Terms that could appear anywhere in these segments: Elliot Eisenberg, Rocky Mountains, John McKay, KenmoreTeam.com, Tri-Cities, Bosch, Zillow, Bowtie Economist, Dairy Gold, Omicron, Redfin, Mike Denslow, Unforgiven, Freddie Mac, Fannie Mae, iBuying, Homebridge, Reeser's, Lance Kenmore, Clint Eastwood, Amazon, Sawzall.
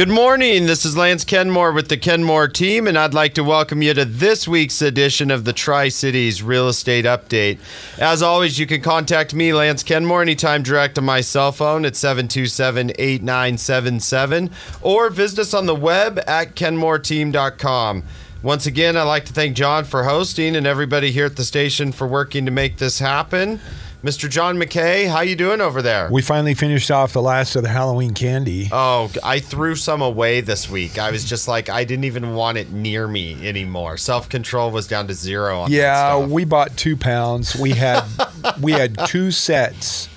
Good morning. This is Lance Kenmore with the Kenmore team, and I'd like to welcome you to this week's edition of the Tri-Cities Real Estate Update. As always, you can contact me, Lance Kenmore, anytime direct to my cell phone at 727-8977 or visit us on the web at KenmoreTeam.com. Once again, I'd like to thank John for hosting and everybody here at the station for working to make this happen. Mr. John McKay, how you doing over there? We finally finished off the last of the Halloween candy. Oh, I threw some away this week. I was just like, I didn't even want it near me anymore. Self-control was down to zero on that stuff. Yeah, we bought 2 pounds. We had two sets.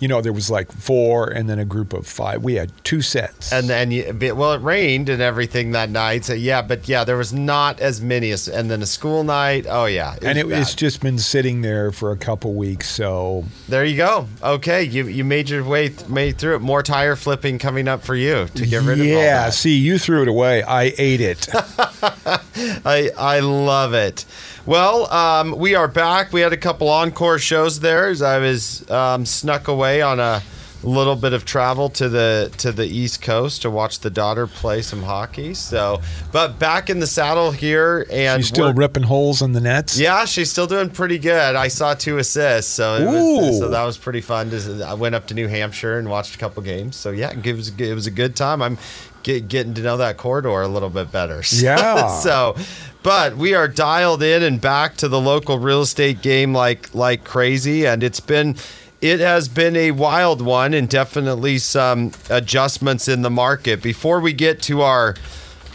You know, there was like 4 and then a group of 5. We had 2 sets. And then, it rained and everything that night. So, yeah, there was not as many. And then a school night. Oh, yeah. It's just been sitting there for a couple weeks. So there you go. Okay. You made your way through it. More tire flipping coming up for you to get rid of all that. Yeah. See, you threw it away. I ate it. I love it. Well, we are back. We had a couple encore shows there as I was snuck away on a little bit of travel to the East Coast to watch the daughter play some hockey. So, but back in the saddle here, and she's still ripping holes in the nets. Yeah, she's still doing pretty good. I saw 2 assists, so that was pretty fun. I went up to New Hampshire and watched a couple games. So yeah, it was a good time. I'm getting to know that corridor a little bit better. Yeah. But we are dialed in and back to the local real estate game like crazy, and it has been a wild one and definitely some adjustments in the market. Before we get to our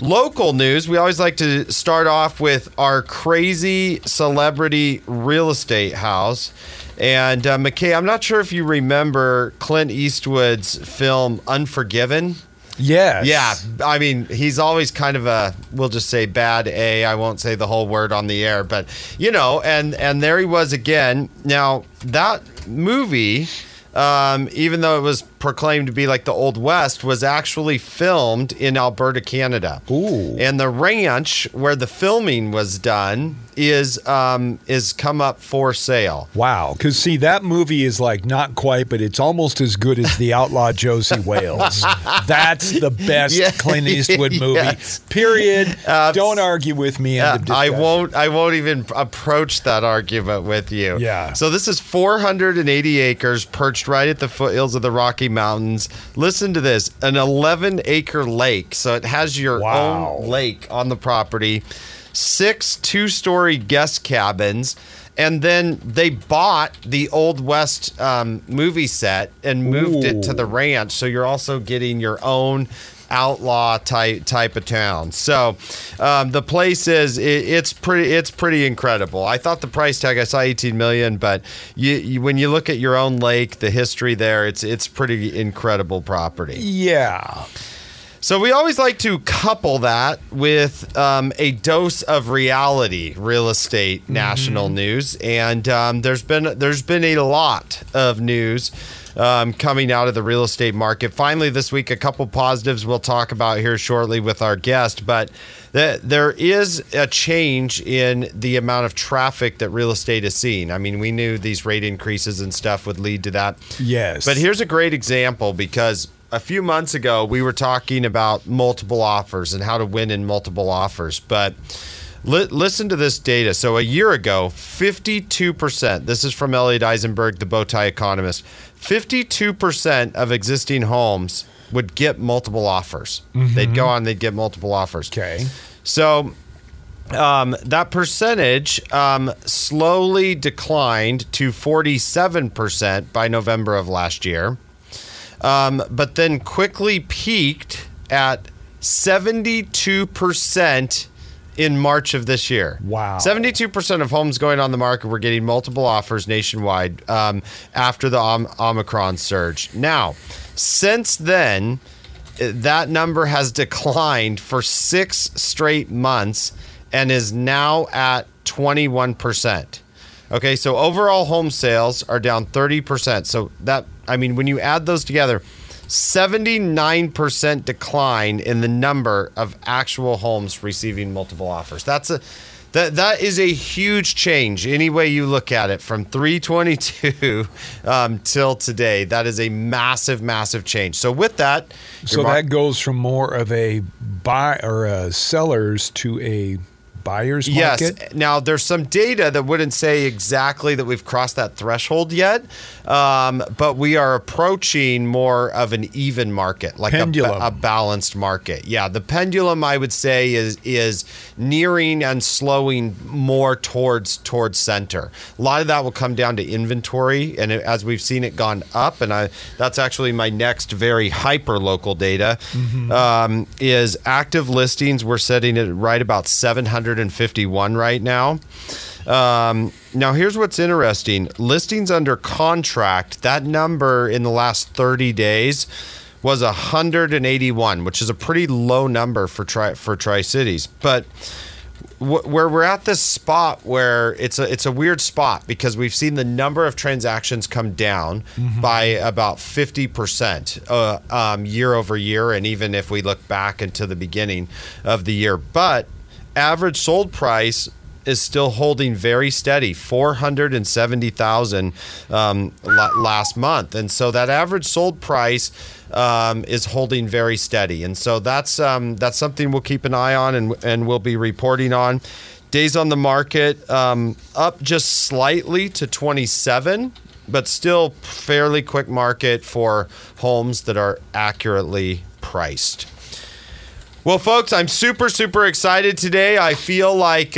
local news, we always like to start off with our crazy celebrity real estate house. And McKay, I'm not sure if you remember Clint Eastwood's film Unforgiven. Yes. Yeah. I mean, he's always kind of we'll just say bad A. I won't say the whole word on the air, but, you know, and there he was again. Now, that movie, even though it was proclaimed to be like the Old West, was actually filmed in Alberta, Canada. Ooh. And the ranch where the filming was done is come up for sale. Wow. Because, see, that movie is like not quite, but it's almost as good as the Outlaw Josey Wales. That's the best Clint Eastwood movie. Yes. Period. Don't argue with me. I won't even approach that argument with you. Yeah. So this is 480 acres perched right at the foothills of the Rocky Mountains. Listen to this. An 11-acre lake. So it has your own lake on the property. 6 two-story guest cabins, and then they bought the Old West movie set and moved it to the ranch. So you're also getting your own outlaw type of town. So the place is pretty incredible. I thought the price tag, I saw $18 million, but you when you look at your own lake, the history there, it's pretty incredible property. Yeah. So we always like to couple that with a dose of reality real estate national news, and there's been a lot of news coming out of the real estate market. Finally, this week, a couple positives we'll talk about here shortly with our guest, but there is a change in the amount of traffic that real estate is seeing. I mean, we knew these rate increases and stuff would lead to that. Yes. But here's a great example, because a few months ago, we were talking about multiple offers and how to win in multiple offers. But listen to this data. So a year ago, 52%, this is from Elliot Eisenberg, the Bowtie Economist, 52% of existing homes would get multiple offers. Mm-hmm. They'd go on, they'd get multiple offers. Okay. So that percentage slowly declined to 47% by November of last year. But then quickly peaked at 72% in March of this year. Wow. 72% of homes going on the market were getting multiple offers nationwide after the Omicron surge. Now, since then, that number has declined for 6 straight months and is now at 21%. Okay, so overall home sales are down 30%. So that, I mean, when you add those together, 79% decline in the number of actual homes receiving multiple offers. That's a That is a huge change any way you look at it, from 322 till today. That is a massive, massive change. So with that, that goes from more of a buy or a seller's to a buyer's market? Yes. Now, there's some data that wouldn't say exactly that we've crossed that threshold yet, but we are approaching more of an even market, like a balanced market. Yeah, the pendulum, I would say, is nearing and slowing more towards center. A lot of that will come down to inventory, and as we've seen it gone up, and that's actually my next very hyper-local data, is active listings. We're setting it right about 751 right now. Now, here's what's interesting. Listings under contract, that number in the last 30 days was 181, which is a pretty low number for Tri-Cities. But where we're at this spot where it's a weird spot, because we've seen the number of transactions come down by about 50% year over year, and even if we look back into the beginning of the year. But average sold price is still holding very steady, 470,000 last month, and so that average sold price is holding very steady, and so that's something we'll keep an eye on and we'll be reporting on. Days on the market up just slightly to 27, but still fairly quick market for homes that are accurately priced. Well, folks, I'm super, super excited today. I feel like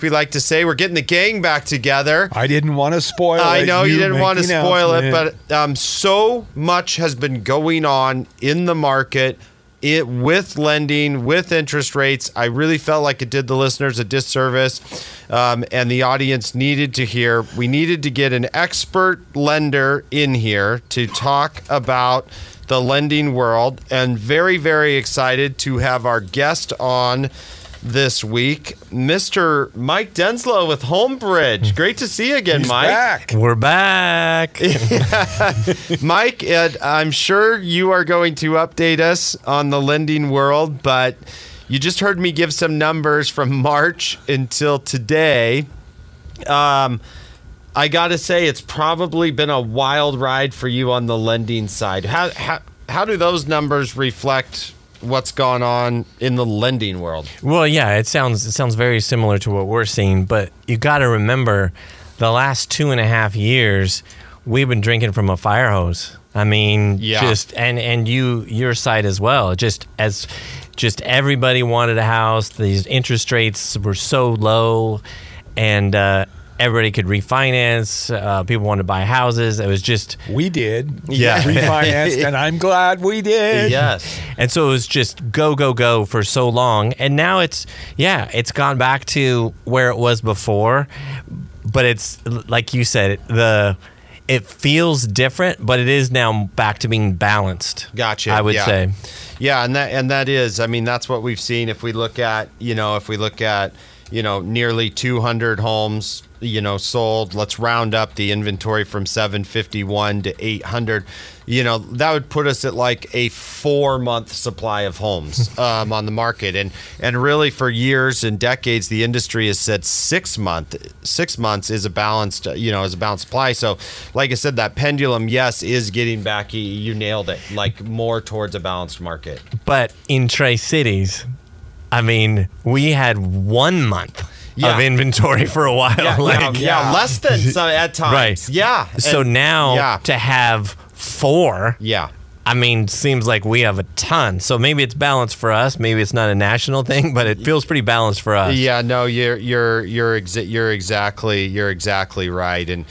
we like to say, we're getting the gang back together. I didn't want to spoil it. I know you didn't want to spoil it, but so much has been going on in the market with lending, with interest rates. I really felt like it did the listeners a disservice, and the audience needed to hear. We needed to get an expert lender in here to talk about the lending world, and very, very excited to have our guest on this week, Mr. Mike Denslow with Homebridge. Great to see you again, Mike. Back. We're back. Mike, I'm sure you are going to update us on the lending world, but you just heard me give some numbers from March until today. I got to say, it's probably been a wild ride for you on the lending side. How do those numbers reflect what's gone on in the lending world? Well, yeah, it sounds very similar to what we're seeing, but you got to remember, the last 2.5 years, we've been drinking from a fire hose. I mean, yeah. and your side as well. Just everybody wanted a house. These interest rates were so low, and everybody could refinance. People wanted to buy houses. It was just... We did. Yeah. Refinanced, and I'm glad we did. Yes. And so it was just go, go, go for so long. And now it's gone back to where it was before. But it's, like you said, it feels different, but it is now back to being balanced. Gotcha. I would say. Yeah, and that is, I mean, that's what we've seen. If we look at, nearly 200 homes, sold. Let's round up the inventory from 751 to 800. That would put us at like a 4-month supply of homes on the market. And really, for years and decades, the industry has said 6 months. 6 months is a balanced, supply. So, like I said, that pendulum, yes, is getting back. You nailed it. Like more towards a balanced market. But in Tri-Cities, I mean, we had 1 month of inventory for a while. Yeah, less than some at times. Right. Yeah. So to have 4, I mean, seems like we have a ton. So maybe it's balanced for us. Maybe it's not a national thing, but it feels pretty balanced for us. Yeah. No, you're exactly right. And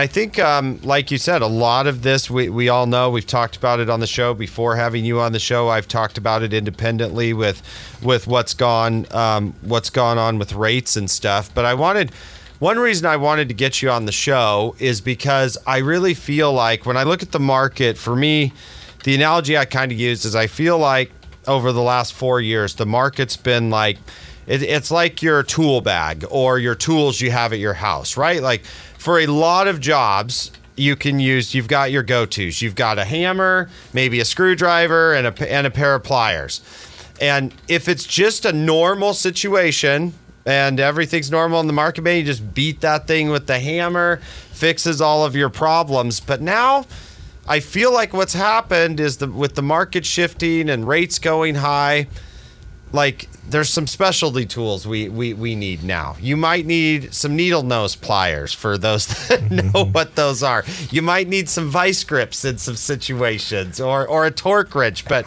I think, like you said, a lot of this, we all know, we've talked about it on the show before having you on the show. I've talked about it independently with what's gone on with rates and stuff. But one reason I wanted to get you on the show is because I really feel like when I look at the market, for me, the analogy I kind of used is I feel like over the last 4 years, the market's been like, it's like your tool bag or your tools you have at your house, right? Like, for a lot of jobs, you've got your go-tos. You've got a hammer, maybe a screwdriver, and a pair of pliers. And if it's just a normal situation, and everything's normal in the market, man, you just beat that thing with the hammer, fixes all of your problems. But now I feel like what's happened is with the market shifting and rates going high, like there's some specialty tools we need now. You might need some needle nose pliers for those that know what those are. You might need some vice grips in some situations, or a torque wrench. But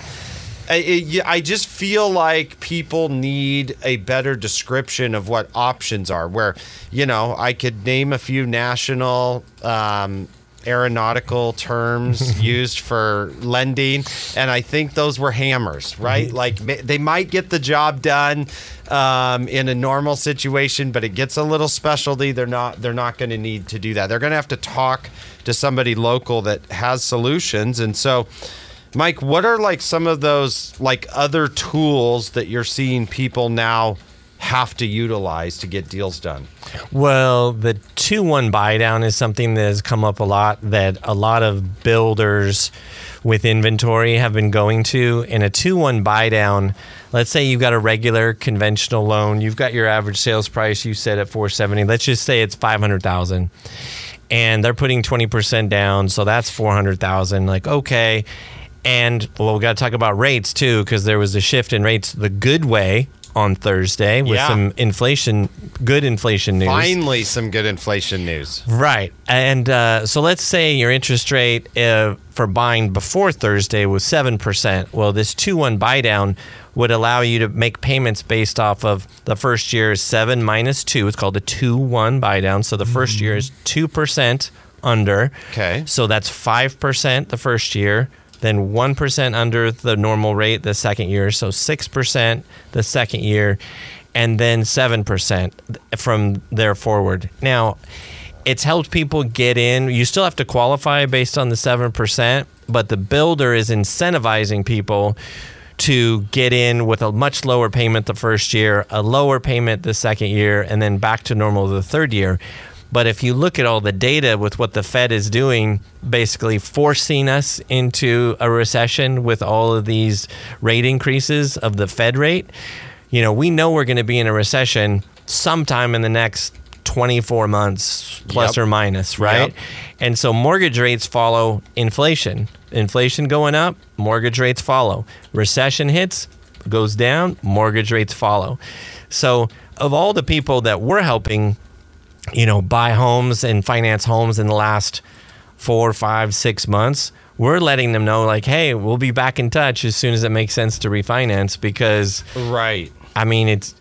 I just feel like people need a better description of what options are, where, you know, I could name a few national aeronautical terms used for lending, and I think those were hammers, right? Like they might get the job done in a normal situation, but it gets a little specialty. They're not going to need to do that. They're going to have to talk to somebody local that has solutions. And so, Mike, what are like some of those like other tools that you're seeing people now have to utilize to get deals done? Well, the 2-1 buy down is something that has come up a lot, that a lot of builders with inventory have been going to. In a 2-1 buy down, let's say you've got a regular conventional loan, you've got your average sales price you set at $470,000. Let's just say it's $500,000, and they're putting 20% down, so that's $400,000. Like, okay, and well, we got to talk about rates too, because there was a shift in rates the good way on Thursday with some good inflation news. Finally, some good inflation news. Right. And so let's say your interest rate for buying before Thursday was 7%. Well, this 2-1 buy down would allow you to make payments based off of the first year is 7 minus 2. It's called a 2-1 buy down. So the first year is 2% under. Okay. So that's 5% the first year. Then 1% under the normal rate the second year, so 6% the second year, and then 7% from there forward. Now, it's helped people get in. You still have to qualify based on the 7%, but the builder is incentivizing people to get in with a much lower payment the first year, a lower payment the second year, and then back to normal the third year. But if you look at all the data with what the Fed is doing, basically forcing us into a recession with all of these rate increases of the Fed rate, you know, we know we're going to be in a recession sometime in the next 24 months, plus or minus, right? Yep. And so mortgage rates follow inflation. Inflation going up, mortgage rates follow. Recession hits, goes down, mortgage rates follow. So of all the people that we're helping, you know, buy homes and finance homes in the last 4, 5, 6 months, we're letting them know, like, hey, we'll be back in touch as soon as it makes sense to refinance, because, right, I mean, it's,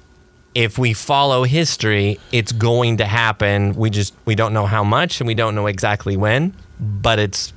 if we follow history, it's going to happen. We don't know how much, and we don't know exactly when, but it's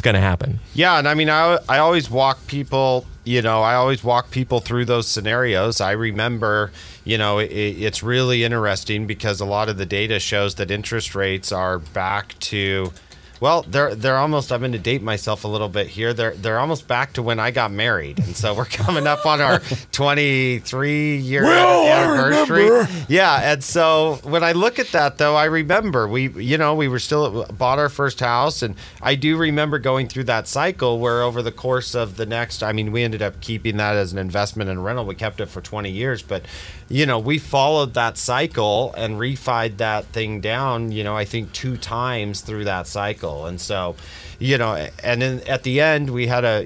going to happen. Yeah. And I mean, I always walk people, you know, through those scenarios. I remember, you know, it's really interesting because a lot of the data shows that interest rates are back to, well, they're almost, I'm going to date myself a little bit here. They're almost back to when I got married. And so we're coming up on our 23-year anniversary. I remember. Yeah, and so when I look at that though, I remember we were still bought our first house, and I do remember going through that cycle where over the course of the next, I mean, we ended up keeping that as an investment and rental. We kept it for 20 years, but you know, we followed that cycle and refied that thing down, you know, I think 2 times through that cycle. And so, you know, and then at the end we had a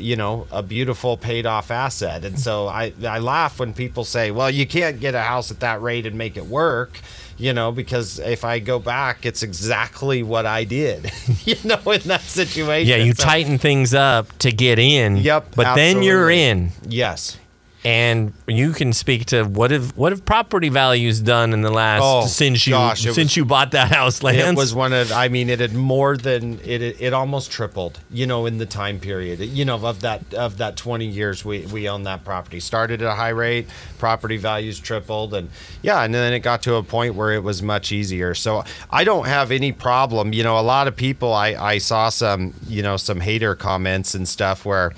beautiful paid off asset. And so I laugh when people say, well, you can't get a house at that rate and make it work, you know, because if I go back, it's exactly what I did, you know, in that situation. Yeah, you tighten things up to get in. Yep. But absolutely. Then you're in. Yes. And you can speak to what have property values done in the last since you bought that house, Lance? It was one of, I mean, it had more than it almost tripled, you know, in the time period, you know, of that 20 years we owned that property. Started at a high rate, property values tripled, and then it got to a point where it was much easier. So I don't have any problem, you know, a lot of people, I saw some, you know, some hater comments and stuff where,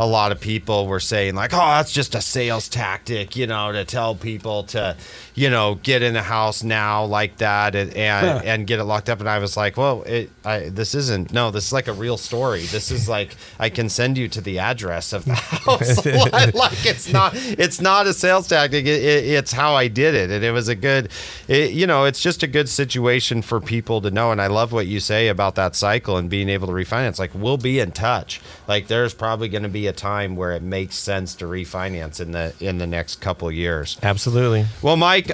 a lot of people were saying like, oh, that's just a sales tactic, you know, to tell people to, you know, get in a house now like that and get it locked up. And I was like, well, this is like a real story. This is like, I can send you to the address of the house. Like it's not a sales tactic. It's how I did it. And it was a good, it's just a good situation for people to know. And I love what you say about that cycle and being able to refinance. Like, we'll be in touch. Like, there's probably going to be a time where it makes sense to refinance in the next couple of years. Absolutely. Well, Mike,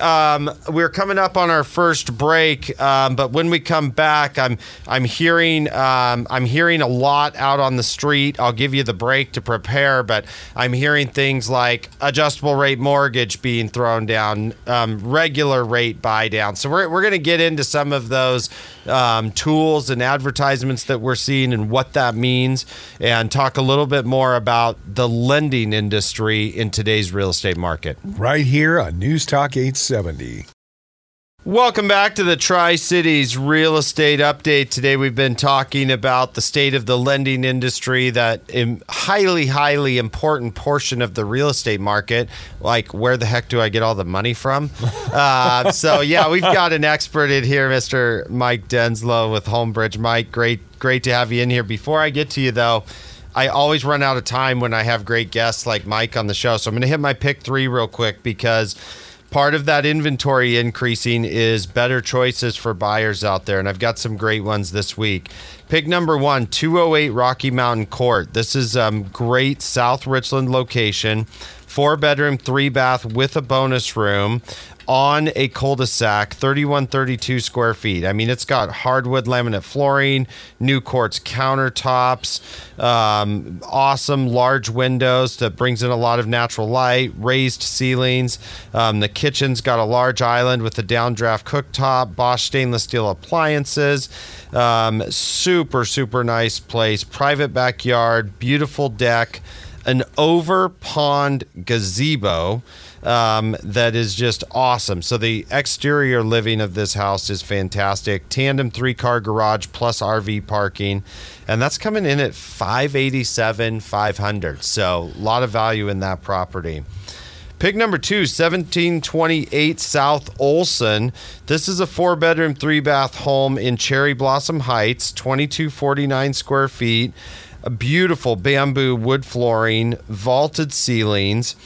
we're coming up on our first break, but when we come back, I'm hearing a lot out on the street. I'll give you the break to prepare, but I'm hearing things like adjustable rate mortgage being thrown down, regular rate buy down. So we're going to get into some of those tools and advertisements that we're seeing and what that means, and talk a little bit more about the lending industry in today's real estate market. Right here on News Talk 870. Welcome back to the Tri-Cities Real Estate Update. Today we've been talking about the state of the lending industry, that highly, highly important portion of the real estate market. Like, where the heck do I get all the money from? We've got an expert in here, Mr. Mike Denslow with Homebridge. Mike, great to have you in here. Before I get to you, though, I always run out of time when I have great guests like Mike on the show. So I'm going to hit my pick three real quick, because part of that inventory increasing is better choices for buyers out there, and I've got some great ones this week. Pick number one, 208 Rocky Mountain Court. This is a great South Richland location, 4-bedroom, 3-bath with a bonus room on a cul-de-sac, 3,132 square feet. I mean, it's got hardwood laminate flooring, new quartz countertops, awesome large windows that brings in a lot of natural light, raised ceilings. The kitchen's got a large island with a downdraft cooktop, Bosch stainless steel appliances. Super, super nice place. Private backyard, beautiful deck, an over-pond gazebo that is just awesome. So the exterior living of this house is fantastic. Tandem 3-car garage plus RV parking. And that's coming in at $587,500. So a lot of value in that property. Pick number two, 1728 South Olson. This is a 4-bedroom, 3-bath home in Cherry Blossom Heights, 2,249 square feet. A beautiful bamboo wood flooring, vaulted ceilings.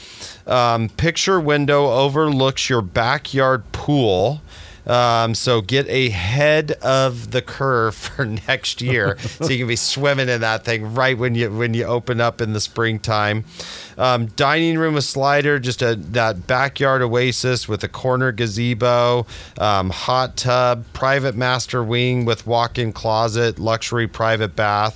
Picture window overlooks your backyard pool. So get ahead of the curve for next year, so you can be swimming in that thing right when you open up in the springtime. Dining room with slider, just that backyard oasis with a corner gazebo, hot tub, private master wing with walk-in closet, luxury private bath,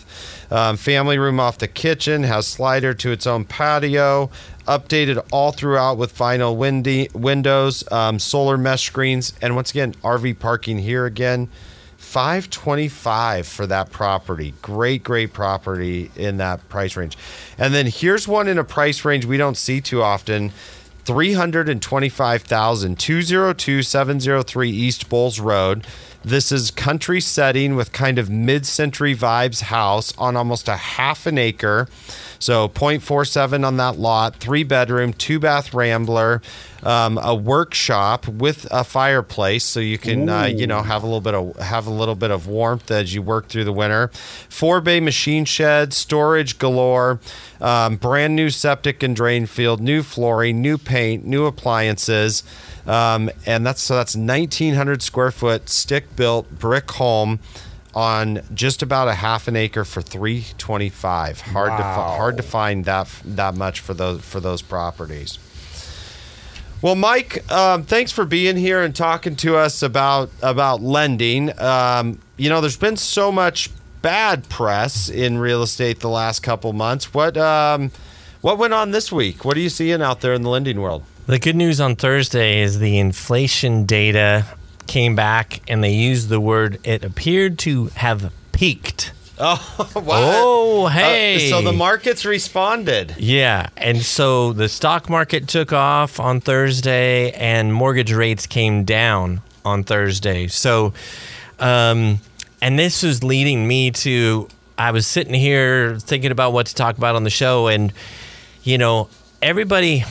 family room off the kitchen, has slider to its own patio, updated all throughout with vinyl windows, solar mesh screens, and once again, RV parking here again. $525,000 for that property. Great property in that price range. And then here's one in a price range we don't see too often. $325,000, 202-703 East Bowles Road. This is country setting with kind of mid-century vibes house on almost a half an acre. So 0.47 on that lot, 3-bedroom, 2-bath rambler, a workshop with a fireplace, so you can have a little bit of warmth as you work through the winter. 4-bay machine shed, storage galore, brand new septic and drain field, new flooring, new paint, new appliances. And that's 1,900 square foot stick built brick home on just about a half an acre for $325,000. Hard to find that much for those properties. Well, Mike, thanks for being here and talking to us about lending. There's been so much bad press in real estate the last couple months. What went on this week? What are you seeing out there in the lending world? The good news on Thursday is the inflation data came back, and they used the word, it appeared to have peaked. Oh, wow. Oh, hey. So the markets responded. Yeah. And so the stock market took off on Thursday, and mortgage rates came down on Thursday. So, and this is leading me to I was sitting here thinking about what to talk about on the show, and you know, everybody,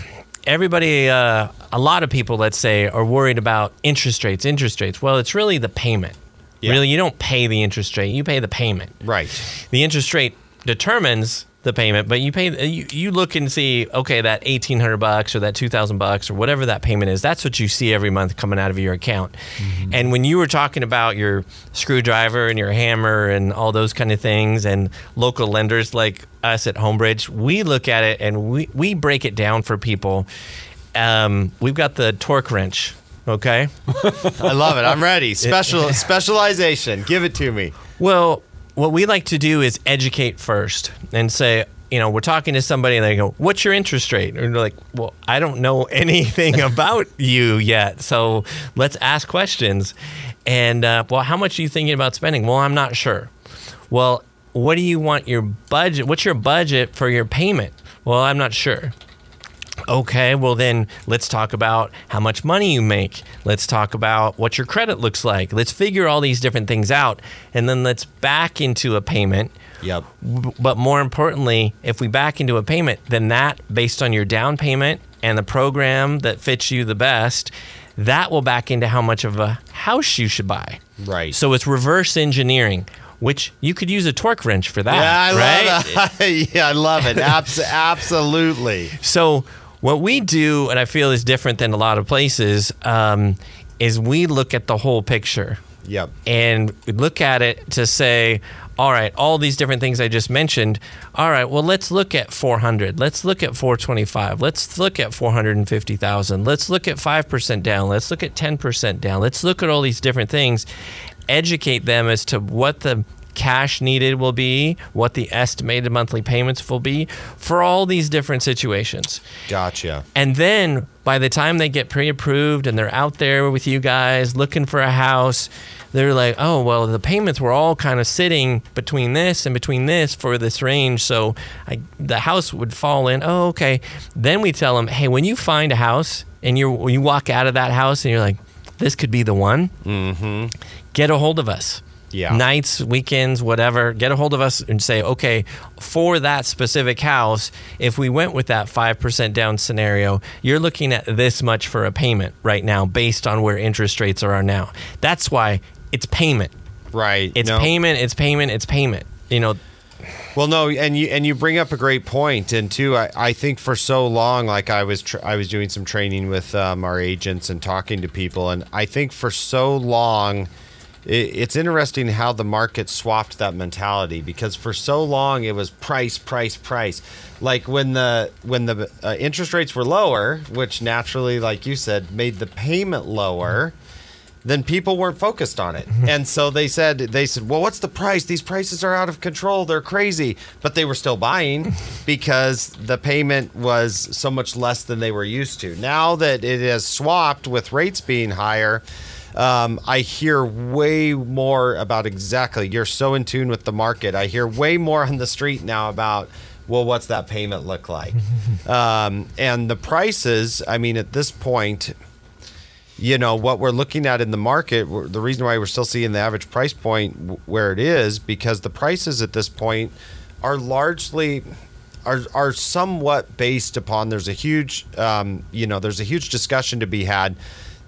a lot of people, let's say, are worried about interest rates. Well, it's really the payment. Yeah. Really, you don't pay the interest rate; you pay the payment. Right. The interest rate determines the payment, but you pay. You look and see, okay, that $1,800 or that $2,000 or whatever that payment is. That's what you see every month coming out of your account. Mm-hmm. And when you were talking about your screwdriver and your hammer and all those kind of things, and local lenders like us at Homebridge, we look at it and we break it down for people. We've got the torque wrench. Okay. I love it. I'm ready. Specialization. Give it to me. Well, what we like to do is educate first and say, you know, we're talking to somebody and they go, what's your interest rate? And they're like, well, I don't know anything about you yet. So let's ask questions. And, well, how much are you thinking about spending? Well, I'm not sure. Well, what do you want your budget? What's your budget for your payment? Well, I'm not sure. Okay, well then let's talk about how much money you make. Let's talk about what your credit looks like. Let's figure all these different things out, and then let's back into a payment. Yep. But more importantly, if we back into a payment, then that, based on your down payment and the program that fits you the best, that will back into how much of a house you should buy. Right. So it's reverse engineering. Which you could use a torque wrench for that, right? Yeah, I love it. Absolutely. So what we do, and I feel is different than a lot of places, is we look at the whole picture. Yep. And look at it to say, all right, all these different things I just mentioned, all right, well, let's look at 400. Let's look at 425. Let's look at 450,000. Let's look at 5% down. Let's look at 10% down. Let's look at all these different things. Educate them as to what the cash needed will be, what the estimated monthly payments will be for all these different situations. Gotcha. And then by the time they get pre-approved and they're out there with you guys looking for a house, they're like, oh, well, the payments were all kind of sitting between this and between this for this range. So the house would fall in. Oh, okay. Then we tell them, hey, when you find a house and you walk out of that house and you're like, this could be the one. Mm-hmm. Get a hold of us. Yeah. Nights, weekends, whatever. Get a hold of us and say, okay, for that specific house, if we went with that 5% down scenario, you're looking at this much for a payment right now based on where interest rates are now. That's why it's payment. Right. It's payment. You know. Well, no, and you bring up a great point, and too, I think for so long, like I was doing some training with our agents and talking to people, and I think for so long, it's interesting how the market swapped that mentality, because for so long it was price. Like when the interest rates were lower, which naturally, like you said, made the payment lower. Then people weren't focused on it. And so they said, well, what's the price? These prices are out of control. They're crazy. But they were still buying because the payment was so much less than they were used to. Now that it has swapped with rates being higher, I hear way more about exactly. You're so in tune with the market. I hear way more on the street now about, well, what's that payment look like? And the prices, I mean, at this point, you know, what we're looking at in the market, the reason why we're still seeing the average price point where it is, because the prices at this point are largely, are somewhat based upon, there's a huge discussion to be had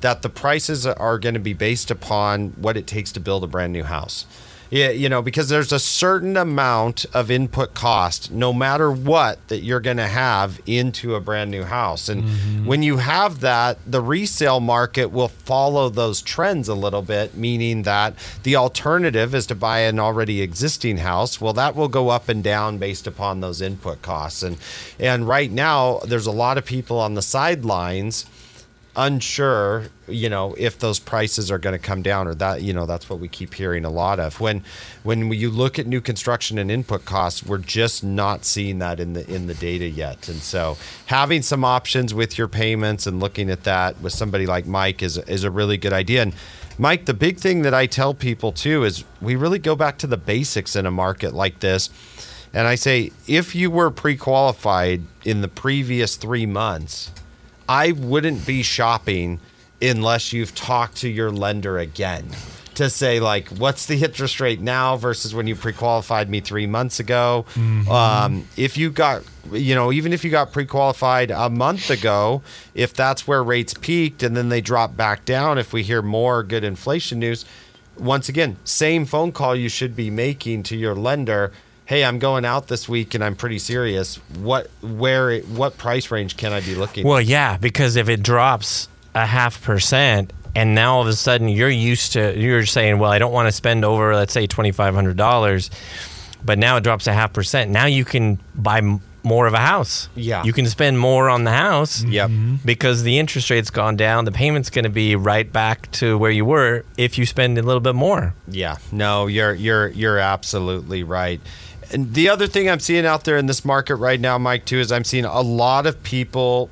that the prices are going to be based upon what it takes to build a brand new house. Yeah, you know, because there's a certain amount of input cost, no matter what, that you're going to have into a brand new house. And when you have that, the resale market will follow those trends a little bit, meaning that the alternative is to buy an already existing house. Well, that will go up and down based upon those input costs. And right now, there's a lot of people on the sidelines unsure, you know, if those prices are going to come down, or that, you know, that's what we keep hearing a lot of. When you look at new construction and input costs, we're just not seeing that in the data yet. And so having some options with your payments and looking at that with somebody like Mike is a really good idea. And Mike, the big thing that I tell people too is we really go back to the basics in a market like this. And I say, if you were pre-qualified in the previous 3 months, I wouldn't be shopping unless you've talked to your lender again. to say, like, what's the interest rate now versus when you pre-qualified me 3 months ago? Mm-hmm. If you got, you know, even if you got pre-qualified a month ago, if that's where rates peaked and then they drop back down, if we hear more good inflation news, once again, same phone call you should be making to your lender. Hey, I'm going out this week and I'm pretty serious. What price range can I be looking at? Well, yeah, because if it drops a 0.5%, and now all of a sudden you're saying, well, I don't want to spend over, let's say, $2,500, but now it drops a 0.5%. Now you can buy more of a house. Yeah. You can spend more on the house. Yep. Because the interest rate's gone down. The payment's going to be right back to where you were if you spend a little bit more. Yeah. No, you're absolutely right. And the other thing I'm seeing out there in this market right now, Mike, too, is I'm seeing a lot of people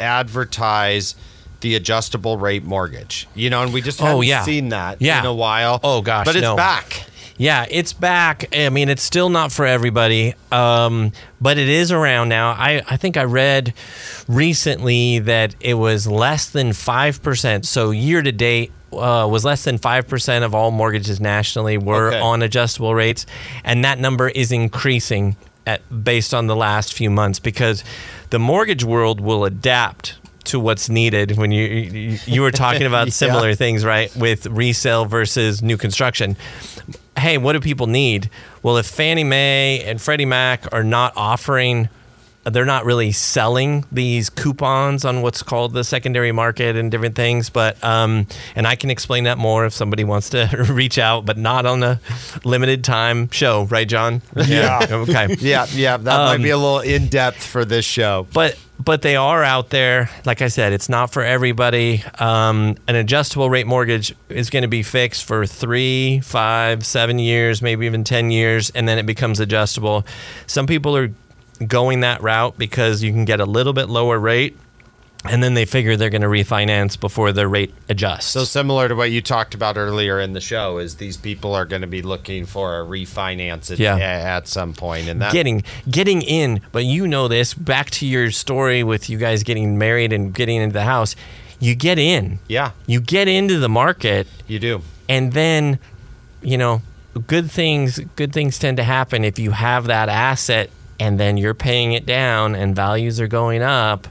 advertise the adjustable rate mortgage. You know, and we just haven't seen that in a while. Oh, gosh, but it's back. Yeah, it's back. I mean, it's still not for everybody, but it is around now. I think I read recently that it was less than 5%. So year to date, was less than 5% of all mortgages nationally were on adjustable rates. And that number is increasing based on the last few months, because the mortgage world will adapt to what's needed. When you were talking about similar things, right? With resale versus new construction. Hey, what do people need? Well, if Fannie Mae and Freddie Mac are not offering, they're not really selling these coupons on what's called the secondary market and different things. But, and I can explain that more if somebody wants to reach out, but not on a limited time show. Right, John? Yeah. Okay. Yeah. That might be a little in depth for this show. But they are out there. Like I said, it's not for everybody. An adjustable rate mortgage is going to be fixed for 3, 5, 7 years, maybe even 10 years, and then it becomes adjustable. Some people are going that route because you can get a little bit lower rate, and then they figure they're going to refinance before their rate adjusts. So similar to what you talked about earlier in the show, is these people are going to be looking for a refinance at some point, and that getting in. But you know this, back to your story with you guys getting married and getting into the house, you get in. Yeah, you get into the market. You do, and then you know good things tend to happen if you have that asset, and then you're paying it down, and values are going up.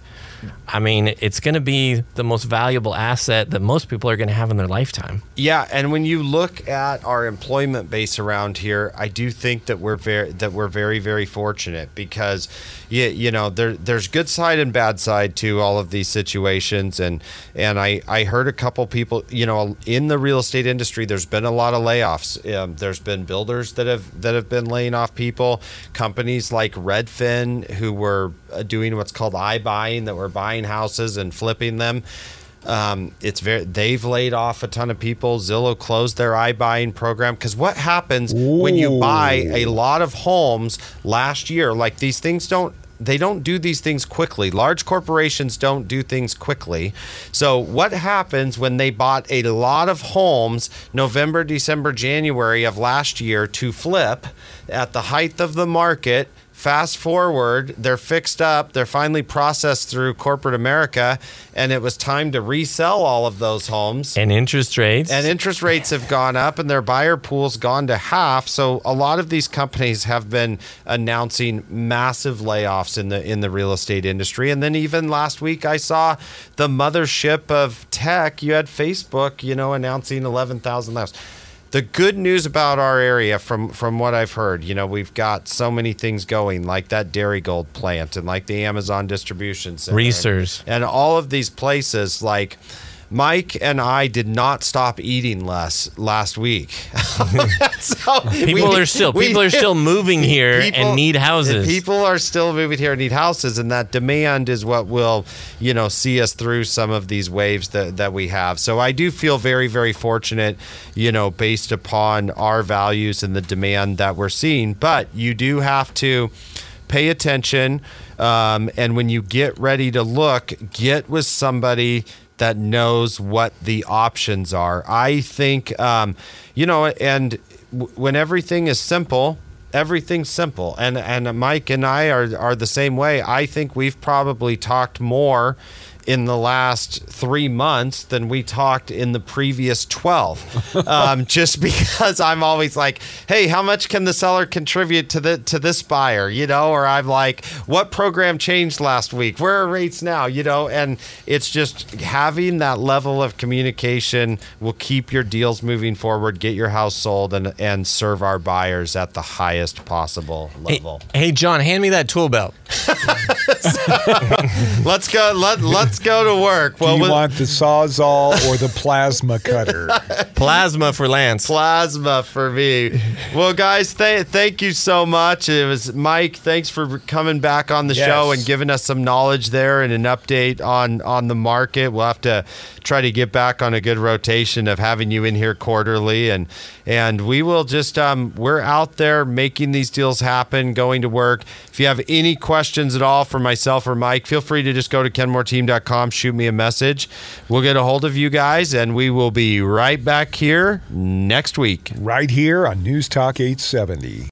I mean, it's going to be the most valuable asset that most people are going to have in their lifetime. Yeah, and when you look at our employment base around here, I do think that we're very, very fortunate, because you know there's good side and bad side to all of these situations, and I heard a couple people, you know, in the real estate industry, there's been a lot of layoffs. There's been builders that have been laying off people. Companies like Redfin, who were doing what's called iBuying, that were buying houses and flipping them. They've laid off a ton of people. Zillow closed their iBuying program, because what happens when you buy a lot of homes last year, like these things don't do these things quickly. Large corporations don't do things quickly. So what happens when they bought a lot of homes November, December, January of last year to flip at the height of the market? Fast forward, they're fixed up, they're finally processed through corporate America, and it was time to resell all of those homes. And interest rates have gone up, and their buyer pool's gone to half. So a lot of these companies have been announcing massive layoffs in the real estate industry. And then even last week, I saw the mothership of tech. You had Facebook, you know, announcing 11,000 layoffs. The good news about our area, from what I've heard, you know, we've got so many things going, like that Dairy Gold plant and like the Amazon distribution center, Reeser's, and all of these places. Like, Mike and I did not stop eating less last week. People are still moving here and need houses. People are still moving here and need houses, and that demand is what will, you know, see us through some of these waves that we have. So I do feel very, very fortunate, you know, based upon our values and the demand that we're seeing. But you do have to pay attention, and when you get ready to look, get with somebody that knows what the options are. I think, you know, and when everything is simple, everything's simple. And Mike and I are the same way. I think we've probably talked more in the last 3 months than we talked in the previous 12, just because I'm always like, hey, how much can the seller contribute to this buyer, you know? Or I'm like, what program changed last week? Where are rates now, you know? And it's just having that level of communication will keep your deals moving forward, get your house sold, and serve our buyers at the highest possible level. Hey John, hand me that tool belt. Let's go to work. Well, do you want the Sawzall or the plasma cutter? Plasma for Lance. Plasma for me. Well, guys, thank you so much. It was Mike. Thanks for coming back on the show and giving us some knowledge there and an update on the market. We'll have to try to get back on a good rotation of having you in here quarterly, and we will just we're out there making these deals happen, going to work. If you have any questions at all for myself or Mike, feel free to just go to KenmoreTeam.com. Shoot me a message. We'll get a hold of you guys, and we will be right back here next week. Right here on News Talk 870.